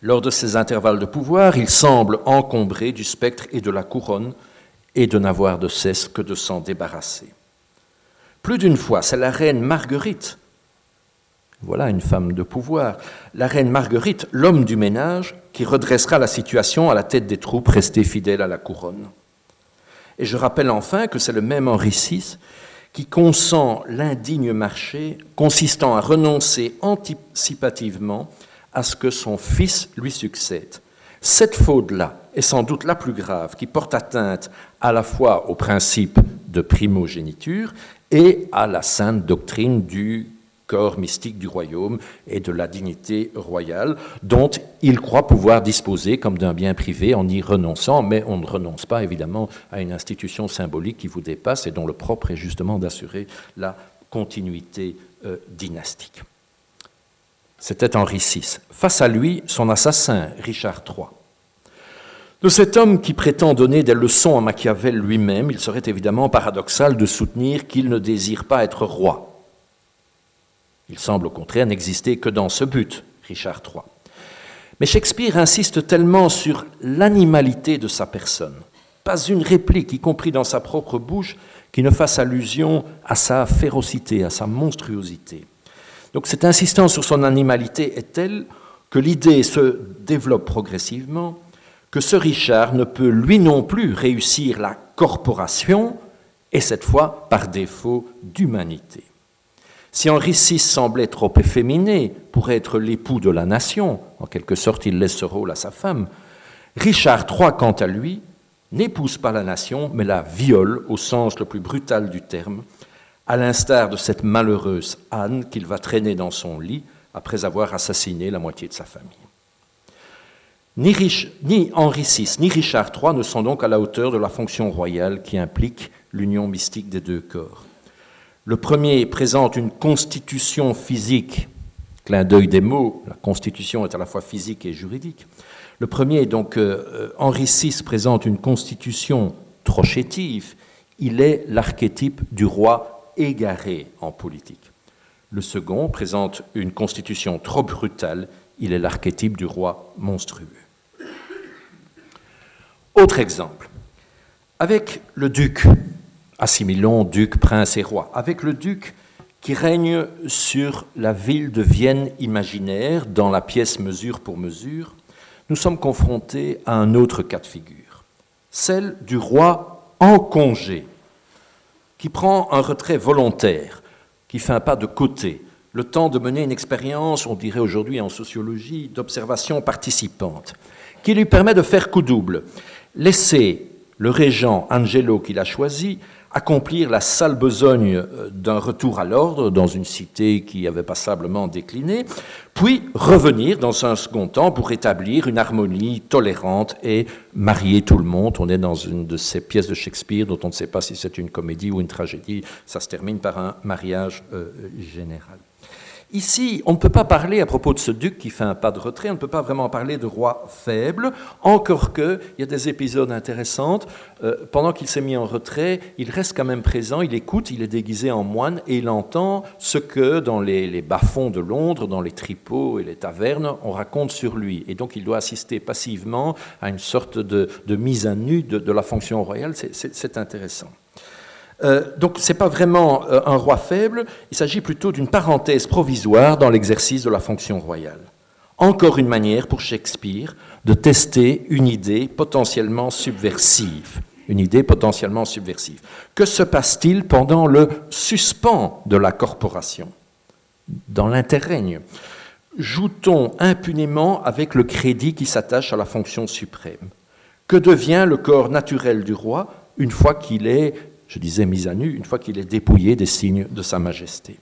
Lors de ces intervalles de pouvoir, il semble encombré du spectre et de la couronne et de n'avoir de cesse que de s'en débarrasser. Plus d'une fois, c'est la reine Marguerite, voilà une femme de pouvoir, la reine Marguerite, l'homme du ménage, qui redressera la situation à la tête des troupes restées fidèles à la couronne. Et je rappelle enfin que c'est le même Henri VI qui consent l'indigne marché consistant à renoncer anticipativement à ce que son fils lui succède. Cette faute-là est sans doute la plus grave qui porte atteinte à la fois au principe de primogéniture et à la sainte doctrine du corps mystique du royaume et de la dignité royale, dont il croit pouvoir disposer comme d'un bien privé en y renonçant, mais on ne renonce pas évidemment à une institution symbolique qui vous dépasse et dont le propre est justement d'assurer la continuité dynastique. C'était Henri VI. Face à lui, son assassin, Richard III. De cet homme qui prétend donner des leçons à Machiavel lui-même, il serait évidemment paradoxal de soutenir qu'il ne désire pas être roi. Il semble au contraire n'exister que dans ce but, Richard III. Mais Shakespeare insiste tellement sur l'animalité de sa personne, pas une réplique, y compris dans sa propre bouche, qui ne fasse allusion à sa férocité, à sa monstruosité. Donc cette insistance sur son animalité est telle que l'idée se développe progressivement, que ce Richard ne peut lui non plus réussir la corporation, et cette fois par défaut d'humanité. Si Henri VI semblait trop efféminé pour être l'époux de la nation, en quelque sorte il laisse ce rôle à sa femme, Richard III, quant à lui, n'épouse pas la nation, mais la viole au sens le plus brutal du terme, à l'instar de cette malheureuse Anne qu'il va traîner dans son lit après avoir assassiné la moitié de sa famille. Ni Henri VI, ni Richard III ne sont donc à la hauteur de la fonction royale qui implique l'union mystique des deux corps. Le premier présente une constitution physique, clin d'œil des mots, la constitution est à la fois physique et juridique. Le premier, donc Henri VI, présente une constitution trop chétive, il est l'archétype du roi égaré en politique. Le second présente une constitution trop brutale, il est l'archétype du roi monstrueux. Autre exemple, avec le duc, assimilons duc, prince et roi, avec le duc qui règne sur la ville de Vienne imaginaire dans la pièce Mesure pour mesure, nous sommes confrontés à un autre cas de figure, celle du roi en congé, qui prend un retrait volontaire, qui fait un pas de côté, le temps de mener une expérience, on dirait aujourd'hui en sociologie, d'observation participante, qui lui permet de faire coup double, laisser le régent Angelo qu'il a choisi accomplir la sale besogne d'un retour à l'ordre dans une cité qui avait passablement décliné, puis revenir dans un second temps pour établir une harmonie tolérante et marier tout le monde. On est dans une de ces pièces de Shakespeare dont on ne sait pas si c'est une comédie ou une tragédie, ça se termine par un mariage général. Ici, on ne peut pas parler, à propos de ce duc qui fait un pas de retrait, on ne peut pas vraiment parler de roi faible, encore qu'il y a des épisodes intéressants. Pendant qu'il s'est mis en retrait, il reste quand même présent, il écoute, il est déguisé en moine, et il entend ce que, dans les bas-fonds de Londres, dans les tripots et les tavernes, on raconte sur lui. Et donc, il doit assister passivement à une sorte de mise à nu de la fonction royale, c'est intéressant. Donc, ce n'est pas vraiment un roi faible, il s'agit plutôt d'une parenthèse provisoire dans l'exercice de la fonction royale. Encore une manière pour Shakespeare de tester une idée potentiellement subversive. Une idée potentiellement subversive. Que se passe-t-il pendant le suspens de la corporation, dans l'interrègne ? Joue-t-on impunément avec le crédit qui s'attache à la fonction suprême ? Que devient le corps naturel du roi une fois qu'il est, je disais mise à nu, une fois qu'il est dépouillé des signes de sa majesté.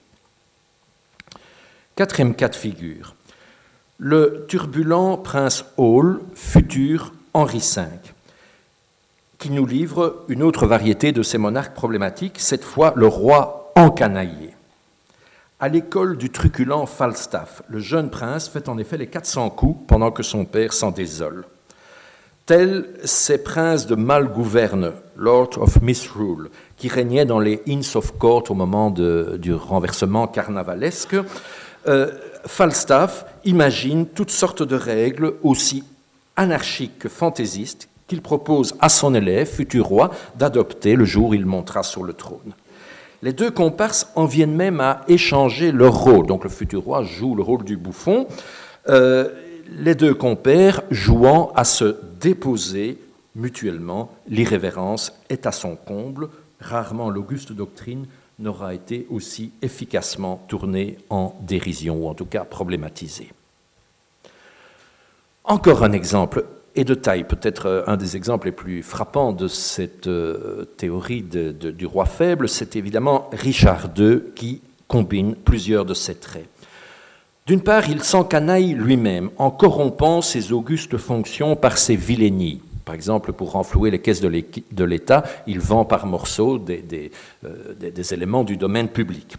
Quatrième cas de figure. Le turbulent prince Hall, futur Henri V, qui nous livre une autre variété de ces monarques problématiques, cette fois le roi encanaillé. À l'école du truculent Falstaff, le jeune prince fait en effet les 400 coups pendant que son père s'en désole. Tels ces princes de mal-gouverne, Lord of Misrule, qui régnaient dans les Inns of Court au moment du renversement carnavalesque, Falstaff imagine toutes sortes de règles aussi anarchiques que fantaisistes qu'il propose à son élève, futur roi, d'adopter le jour où il montera sur le trône. Les deux comparses en viennent même à échanger leur rôle. Donc le futur roi joue le rôle du bouffon, les deux compères jouant à se déposer mutuellement, l'irrévérence est à son comble. Rarement l'auguste doctrine n'aura été aussi efficacement tournée en dérision, ou en tout cas problématisée. Encore un exemple, et de taille, peut-être un des exemples les plus frappants de cette théorie du roi faible, c'est évidemment Richard II qui combine plusieurs de ses traits. D'une part, il s'encanaille lui-même en corrompant ses augustes fonctions par ses vilainies. Par exemple, pour renflouer les caisses de l'État, il vend par morceaux des éléments du domaine public.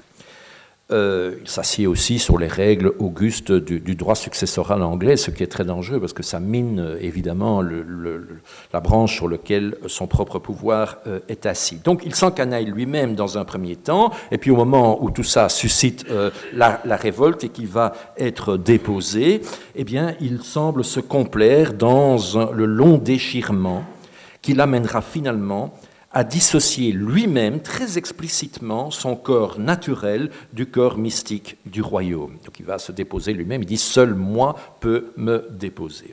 Il s'assied aussi sur les règles augustes du droit successoral anglais, ce qui est très dangereux parce que ça mine évidemment la branche sur laquelle son propre pouvoir est assis. Donc il s'encanaille lui-même dans un premier temps, et puis au moment où tout ça suscite la révolte et qui va être déposée, eh bien il semble se complaire dans le long déchirement qui l'amènera finalement à dissocier lui-même très explicitement son corps naturel du corps mystique du royaume. Donc il va se déposer lui-même, il dit « Seul moi peux me déposer ».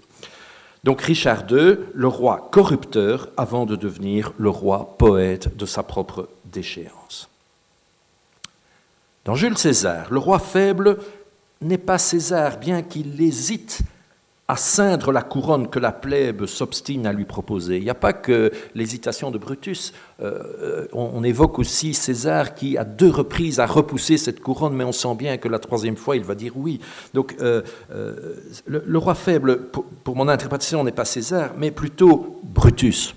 Donc Richard II, le roi corrupteur, avant de devenir le roi poète de sa propre déchéance. Dans Jules César, le roi faible n'est pas César, bien qu'il hésite à ceindre la couronne que la plèbe s'obstine à lui proposer. Il n'y a pas que l'hésitation de Brutus. On évoque aussi César qui, à deux reprises, a repoussé cette couronne, mais on sent bien que la troisième fois, il va dire oui. Donc, le roi faible, pour mon interprétation, n'est pas César, mais plutôt Brutus,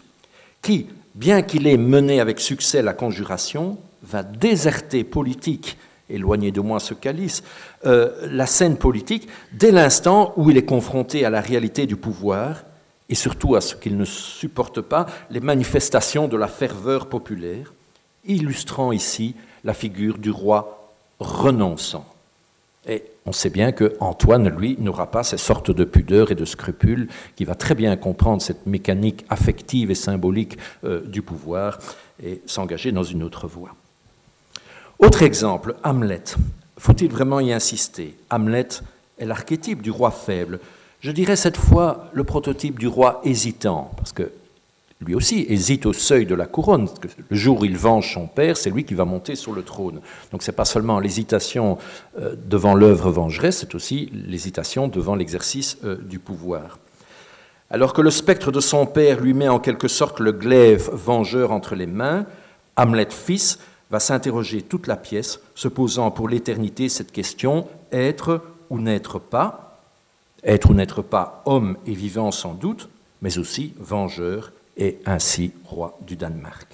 qui, bien qu'il ait mené avec succès la conjuration, va déserter politique, éloigné de moi ce calice, la scène politique, dès l'instant où il est confronté à la réalité du pouvoir et surtout à ce qu'il ne supporte pas, les manifestations de la ferveur populaire, illustrant ici la figure du roi renonçant. Et on sait bien qu'Antoine, lui, n'aura pas ces sortes de pudeurs et de scrupules, qui va très bien comprendre cette mécanique affective et symbolique du pouvoir et s'engager dans une autre voie. Autre exemple, Hamlet. Faut-il vraiment y insister? Hamlet est l'archétype du roi faible. Je dirais cette fois le prototype du roi hésitant, parce que lui aussi hésite au seuil de la couronne. Le jour où il venge son père, c'est lui qui va monter sur le trône. Donc ce n'est pas seulement l'hésitation devant l'œuvre vengeresse, c'est aussi l'hésitation devant l'exercice du pouvoir. Alors que le spectre de son père lui met en quelque sorte le glaive vengeur entre les mains, Hamlet fils va s'interroger toute la pièce, se posant pour l'éternité cette question, être ou n'être pas homme et vivant sans doute, mais aussi vengeur et ainsi roi du Danemark.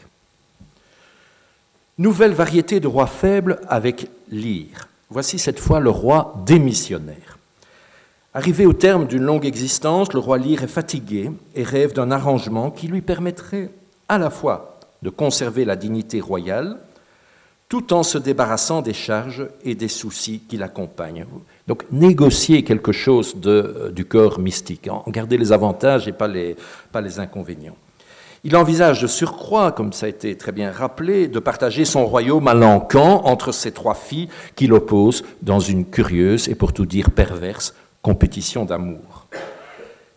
Nouvelle variété de roi faible avec Lear. Voici cette fois le roi démissionnaire. Arrivé au terme d'une longue existence, le roi Lear est fatigué et rêve d'un arrangement qui lui permettrait à la fois de conserver la dignité royale, tout en se débarrassant des charges et des soucis qui l'accompagnent. Donc négocier quelque chose du corps mystique, garder les avantages et pas les inconvénients. Il envisage de surcroît, comme ça a été très bien rappelé, de partager son royaume à l'encan entre ses trois filles qui l'opposent dans une curieuse et pour tout dire perverse compétition d'amour.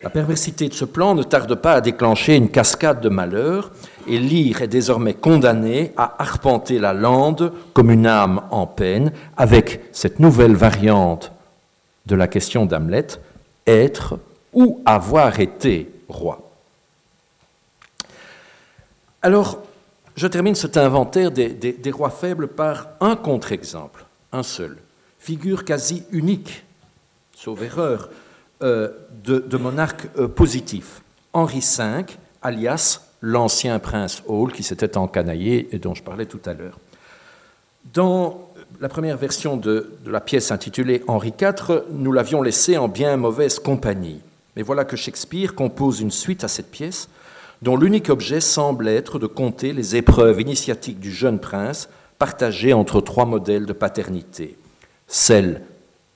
La perversité de ce plan ne tarde pas à déclencher une cascade de malheurs et Lear est désormais condamné à arpenter la lande comme une âme en peine avec cette nouvelle variante de la question d'Hamlet, être ou avoir été roi. Alors, je termine cet inventaire des rois faibles par un contre-exemple, un seul, figure quasi unique, sauf erreur, de monarque positif, Henri V, alias l'ancien prince Hall qui s'était encanaillé et dont je parlais tout à l'heure. Dans la première version de la pièce intitulée Henri IV, nous l'avions laissé en bien mauvaise compagnie. Mais voilà que Shakespeare compose une suite à cette pièce dont l'unique objet semble être de compter les épreuves initiatiques du jeune prince partagées entre trois modèles de paternité. Celle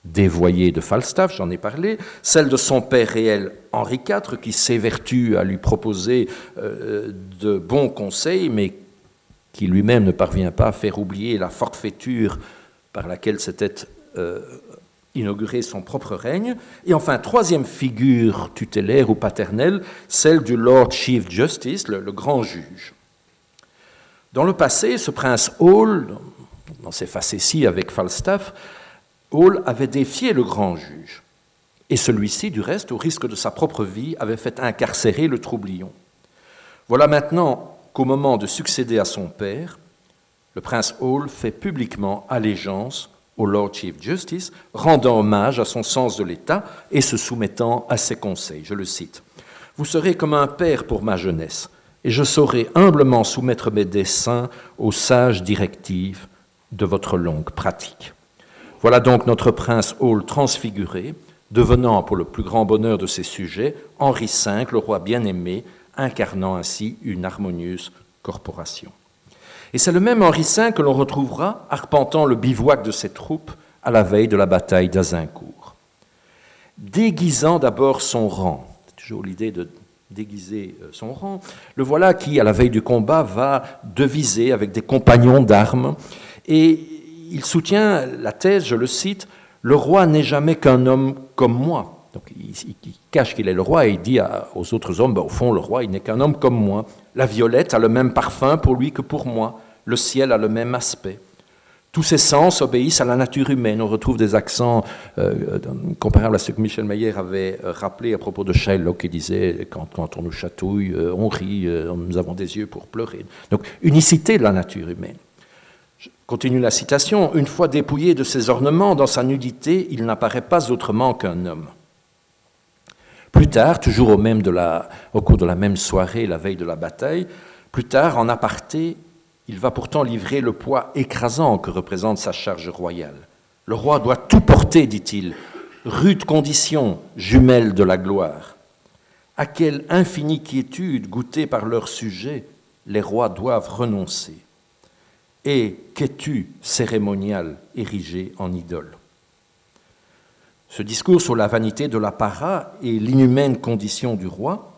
dévoyée de Falstaff, j'en ai parlé, celle de son père réel Henri IV, qui s'évertue à lui proposer de bons conseils, mais qui lui-même ne parvient pas à faire oublier la forfaiture par laquelle s'était inauguré son propre règne. Et enfin, troisième figure tutélaire ou paternelle, celle du Lord Chief Justice, le grand juge. Dans le passé, ce prince Hall, dans ses facéties avec Falstaff, Hall avait défié le grand juge, et celui-ci, du reste, au risque de sa propre vie, avait fait incarcérer le troublion. Voilà maintenant qu'au moment de succéder à son père, le prince Hall fait publiquement allégeance au Lord Chief Justice, rendant hommage à son sens de l'État et se soumettant à ses conseils. Je le cite. « Vous serez comme un père pour ma jeunesse, et je saurai humblement soumettre mes desseins aux sages directives de votre longue pratique. » Voilà donc notre prince Hall transfiguré, devenant, pour le plus grand bonheur de ses sujets, Henri V, le roi bien-aimé, incarnant ainsi une harmonieuse corporation. Et c'est le même Henri V que l'on retrouvera arpentant le bivouac de ses troupes à la veille de la bataille d'Azincourt. Déguisant d'abord son rang, c'est toujours l'idée de déguiser son rang, le voilà qui, à la veille du combat, va deviser avec des compagnons d'armes et il soutient la thèse, je le cite, « Le roi n'est jamais qu'un homme comme moi ». Donc il cache qu'il est le roi et il dit aux autres hommes, ben, « Au fond, le roi, il n'est qu'un homme comme moi. La violette a le même parfum pour lui que pour moi. Le ciel a le même aspect. Tous ces sens obéissent à la nature humaine. On retrouve des accents comparables à ce que Michel Meyer avait rappelé à propos de Shylock, qui disait « quand on nous chatouille, on rit, nous avons des yeux pour pleurer ». Donc, unicité de la nature humaine. Je continue la citation. « Une fois dépouillé de ses ornements, dans sa nudité, il n'apparaît pas autrement qu'un homme. » Plus tard, toujours au cours de la même soirée, la veille de la bataille, plus tard, en aparté, il va pourtant livrer le poids écrasant que représente sa charge royale. Le roi doit tout porter, dit-il, rude condition, jumelle de la gloire. À quelle infinie quiétude, goûtée par leur sujet, les rois doivent renoncer. Et qu'es-tu, cérémonial, érigé en idole ? Ce discours sur la vanité de l'apparat et l'inhumaine condition du roi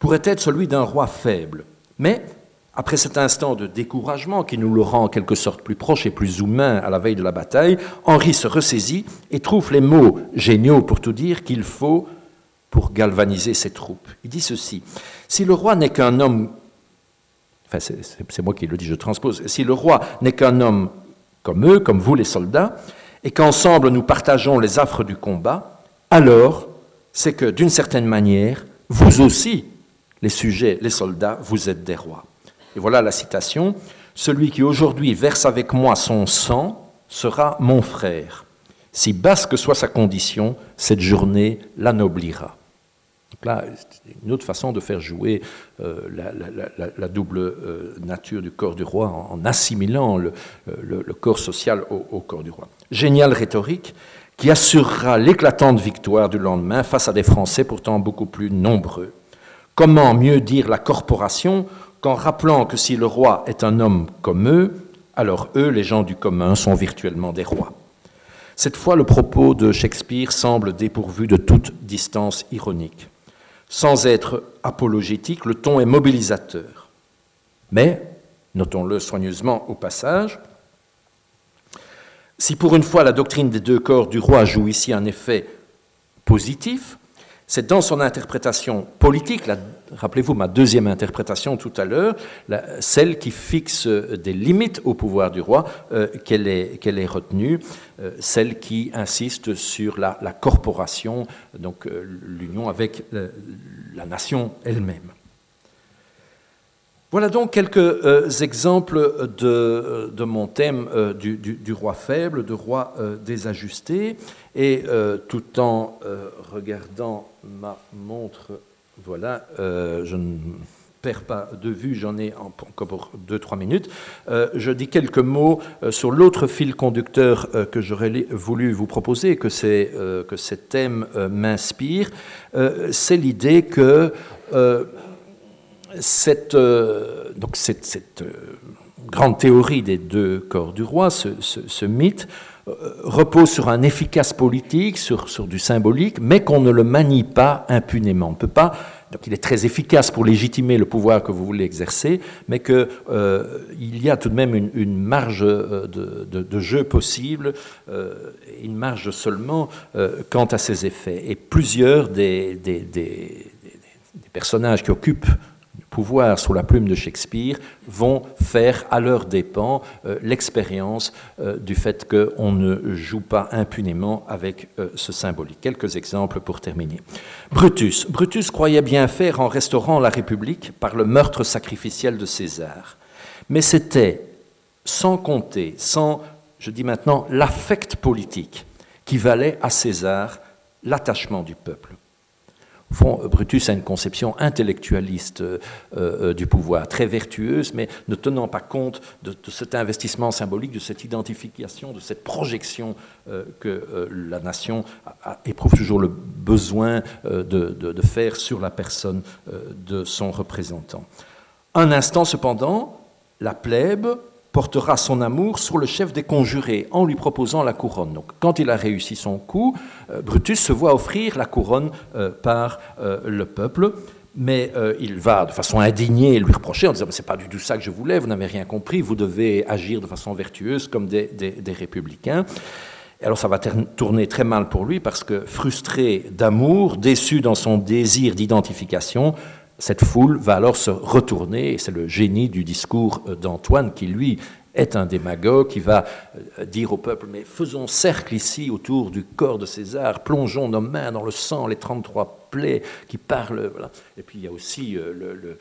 pourrait être celui d'un roi faible. Mais, après cet instant de découragement qui nous le rend en quelque sorte plus proche et plus humain à la veille de la bataille, Henri se ressaisit et trouve les mots géniaux pour tout dire qu'il faut pour galvaniser ses troupes. Il dit ceci, si le roi n'est qu'un homme, enfin c'est moi qui le dis, je transpose, si le roi n'est qu'un homme comme eux, comme vous les soldats, et qu'ensemble nous partageons les affres du combat, alors c'est que, d'une certaine manière, vous aussi, les sujets, les soldats, vous êtes des rois. Et voilà la citation. « Celui qui aujourd'hui verse avec moi son sang sera mon frère. Si basse que soit sa condition, cette journée l'anoblira. » Donc là, c'est une autre façon de faire jouer la double nature du corps du roi en assimilant le corps social au corps du roi. Géniale rhétorique qui assurera l'éclatante victoire du lendemain face à des Français pourtant beaucoup plus nombreux. Comment mieux dire la corporation qu'en rappelant que si le roi est un homme comme eux, alors eux, les gens du commun, sont virtuellement des rois. Cette fois, le propos de Shakespeare semble dépourvu de toute distance ironique. Sans être apologétique, le ton est mobilisateur. Mais, notons-le soigneusement au passage, si pour une fois la doctrine des deux corps du roi joue ici un effet positif, c'est dans son interprétation politique, rappelez-vous ma deuxième interprétation tout à l'heure, celle qui fixe des limites au pouvoir du roi, qu'elle est retenue, celle qui insiste sur la corporation, donc l'union avec la nation elle-même. Voilà donc quelques exemples de mon thème du roi faible, de roi désajusté. Et tout en regardant ma montre, voilà, je ne perds pas de vue, j'en ai encore pour 2-3 minutes. Je dis quelques mots sur l'autre fil conducteur que j'aurais voulu vous proposer, que ces thèmes m'inspirent. C'est l'idée que... Cette grande théorie des deux corps du roi, ce mythe, repose sur un efficace politique, sur du symbolique, mais qu'on ne le manie pas impunément. On ne peut pas... Donc il est très efficace pour légitimer le pouvoir que vous voulez exercer, mais qu'il y a tout de même une marge de jeu possible, une marge seulement quant à ses effets. Et plusieurs des personnages qui occupent le pouvoir sous la plume de Shakespeare vont faire à leurs dépens l'expérience du fait qu'on ne joue pas impunément avec ce symbolique. Quelques exemples pour terminer. Brutus. Brutus croyait bien faire en restaurant la République par le meurtre sacrificiel de César. Mais c'était, sans compter, sans, je dis maintenant, l'affect politique qui valait à César l'attachement du peuple. Au fond, Brutus a une conception intellectualiste du pouvoir, très vertueuse, mais ne tenant pas compte de cet investissement symbolique, de cette identification, de cette projection que la nation éprouve toujours le besoin de faire sur la personne de son représentant. Un instant, cependant, la plèbe portera son amour sur le chef des conjurés en lui proposant la couronne. Donc, quand il a réussi son coup, Brutus se voit offrir la couronne par le peuple, mais il va de façon indignée lui reprocher en disant « c'est pas du tout ça que je voulais, vous n'avez rien compris, vous devez agir de façon vertueuse comme des républicains ». Alors ça va tourner très mal pour lui parce que, frustré d'amour, déçu dans son désir d'identification, cette foule va alors se retourner, et c'est le génie du discours d'Antoine qui, lui, est un démagogue qui va dire au peuple « Mais faisons cercle ici autour du corps de César, plongeons nos mains dans le sang, les 33 plaies qui parlent. » Voilà. Et puis il y a aussi le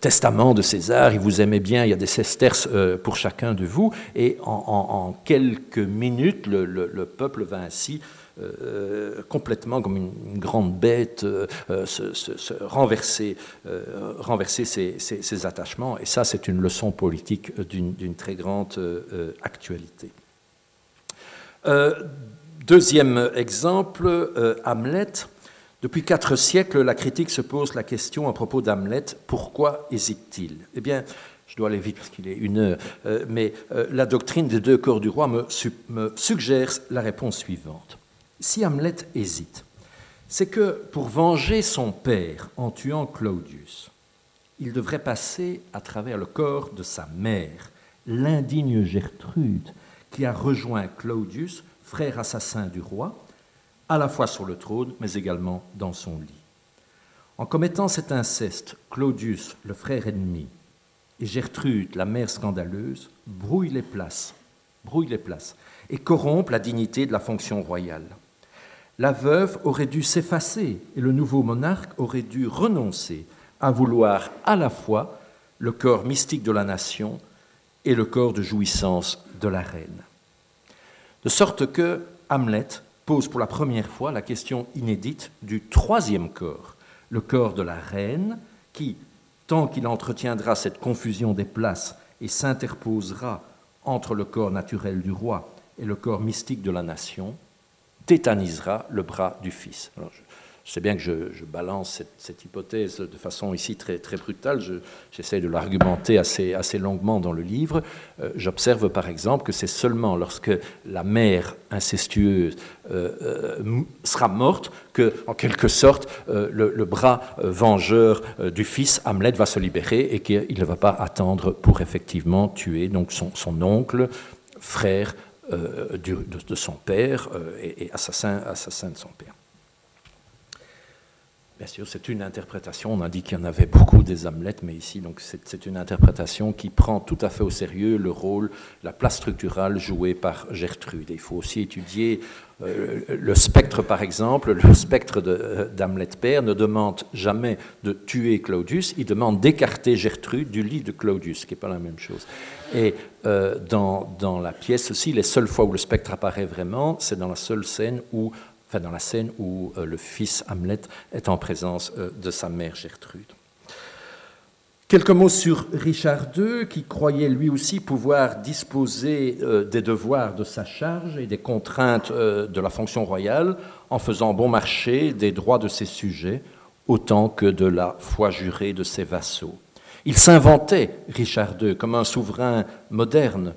testament de César, « Il vous aimait bien, il y a des sesterces pour chacun de vous. » Et en quelques minutes, le peuple va ainsi... complètement comme une grande bête, se renverser ses attachements. Et ça, c'est une leçon politique d'une très grande actualité. Deuxième exemple, Hamlet. Depuis 4 siècles, la critique se pose la question à propos d'Hamlet, pourquoi hésite-t-il ? Eh bien, je dois aller vite parce qu'il est 1 heure, mais la doctrine des 2 corps du roi me suggère la réponse suivante. Si Hamlet hésite, c'est que pour venger son père en tuant Claudius, il devrait passer à travers le corps de sa mère, l'indigne Gertrude, qui a rejoint Claudius, frère assassin du roi, à la fois sur le trône, mais également dans son lit. En commettant cet inceste, Claudius, le frère ennemi, et Gertrude, la mère scandaleuse, brouillent les places et corrompent la dignité de la fonction royale. La veuve aurait dû s'effacer et le nouveau monarque aurait dû renoncer à vouloir à la fois le corps mystique de la nation et le corps de jouissance de la reine. De sorte que Hamlet pose pour la première fois la question inédite du 3e corps, le corps de la reine qui, tant qu'il entretiendra cette confusion des places et s'interposera entre le corps naturel du roi et le corps mystique de la nation, tétanisera le bras du fils. Alors, je sais bien que je balance cette hypothèse de façon ici très, très brutale, j'essaie de l'argumenter assez longuement dans le livre. J'observe par exemple que c'est seulement lorsque la mère incestueuse sera morte que, en quelque sorte, le bras vengeur du fils, Hamlet, va se libérer et qu'il ne va pas attendre pour effectivement tuer donc son oncle, frère de son père et assassin de son père. Bien sûr, c'est une interprétation, on a dit qu'il y en avait beaucoup des Hamlets, mais ici, donc, c'est une interprétation qui prend tout à fait au sérieux le rôle, la place structurale jouée par Gertrude. Et il faut aussi étudier le spectre, par exemple, le spectre d'Hamlet père ne demande jamais de tuer Claudius, il demande d'écarter Gertrude du lit de Claudius, ce qui n'est pas la même chose. Et dans la pièce aussi, les seules fois où le spectre apparaît vraiment, c'est dans la seule scène où... Enfin, dans la scène où le fils Hamlet est en présence de sa mère Gertrude. Quelques mots sur Richard II, qui croyait lui aussi pouvoir disposer des devoirs de sa charge et des contraintes de la fonction royale en faisant bon marché des droits de ses sujets autant que de la foi jurée de ses vassaux. Il s'inventait, Richard II, comme un souverain moderne,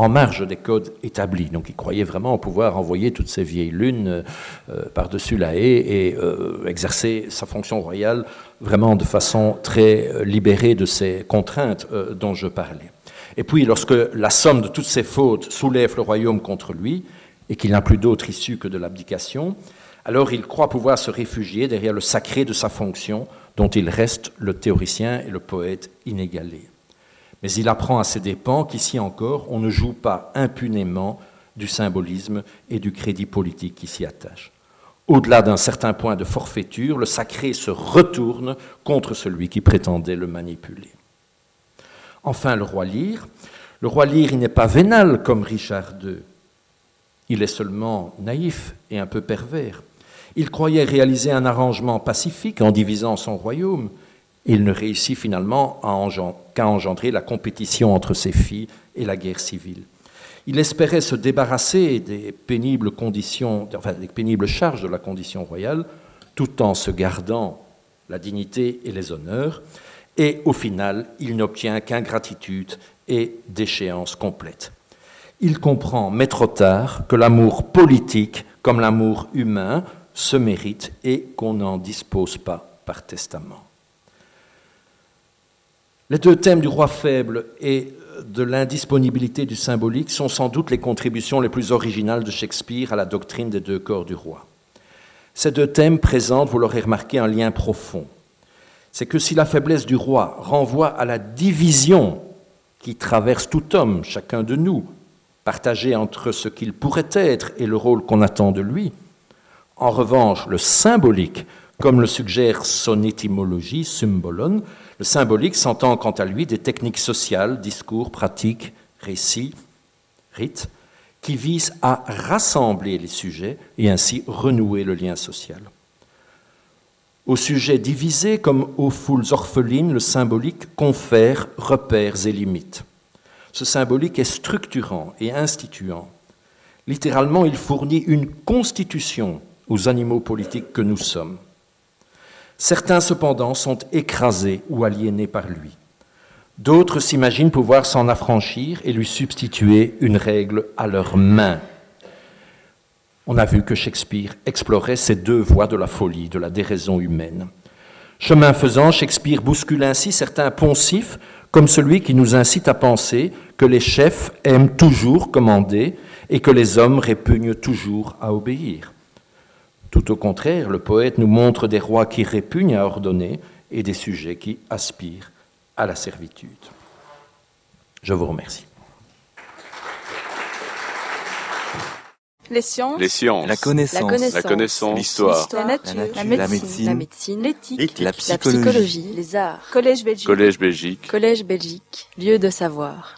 en marge des codes établis. Donc il croyait vraiment pouvoir envoyer toutes ces vieilles lunes par-dessus la haie et exercer sa fonction royale vraiment de façon très libérée de ces contraintes dont je parlais. Et puis lorsque la somme de toutes ces fautes soulève le royaume contre lui et qu'il n'a plus d'autre issue que de l'abdication, alors il croit pouvoir se réfugier derrière le sacré de sa fonction dont il reste le théoricien et le poète inégalé. Mais il apprend à ses dépens qu'ici encore, on ne joue pas impunément du symbolisme et du crédit politique qui s'y attache. Au-delà d'un certain point de forfaiture, le sacré se retourne contre celui qui prétendait le manipuler. Enfin, le roi Lear. Le roi Lear, il n'est pas vénal comme Richard II. Il est seulement naïf et un peu pervers. Il croyait réaliser un arrangement pacifique en divisant son royaume. Il ne réussit finalement qu'à engendrer la compétition entre ses filles et la guerre civile. Il espérait se débarrasser des pénibles charges de la condition royale, tout en se gardant la dignité et les honneurs, et au final, il n'obtient qu'ingratitude et déchéance complète. Il comprend, mais trop tard, que l'amour politique, comme l'amour humain, se mérite et qu'on n'en dispose pas par testament. Les 2 thèmes du roi faible et de l'indisponibilité du symbolique sont sans doute les contributions les plus originales de Shakespeare à la doctrine des 2 corps du roi. Ces 2 thèmes présentent, vous l'aurez remarqué, un lien profond. C'est que si la faiblesse du roi renvoie à la division qui traverse tout homme, chacun de nous, partagé entre ce qu'il pourrait être et le rôle qu'on attend de lui. En revanche, le symbolique, comme le suggère son étymologie, symbolon, le symbolique s'entend quant à lui des techniques sociales, discours, pratiques, récits, rites, qui visent à rassembler les sujets et ainsi renouer le lien social. Aux sujets divisés comme aux foules orphelines, le symbolique confère repères et limites. Ce symbolique est structurant et instituant. Littéralement, il fournit une constitution aux animaux politiques que nous sommes. Certains, cependant, sont écrasés ou aliénés par lui. D'autres s'imaginent pouvoir s'en affranchir et lui substituer une règle à leur main. On a vu que Shakespeare explorait ces deux voies de la folie, de la déraison humaine. Chemin faisant, Shakespeare bouscule ainsi certains poncifs, comme celui qui nous incite à penser que les chefs aiment toujours commander et que les hommes répugnent toujours à obéir. Tout au contraire, le poète nous montre des rois qui répugnent à ordonner et des sujets qui aspirent à la servitude. Je vous remercie. Les sciences. Les sciences, la connaissance, l'histoire, la nature, la médecine, l'éthique, la psychologie, les arts, Collège Belgique, lieu de savoir.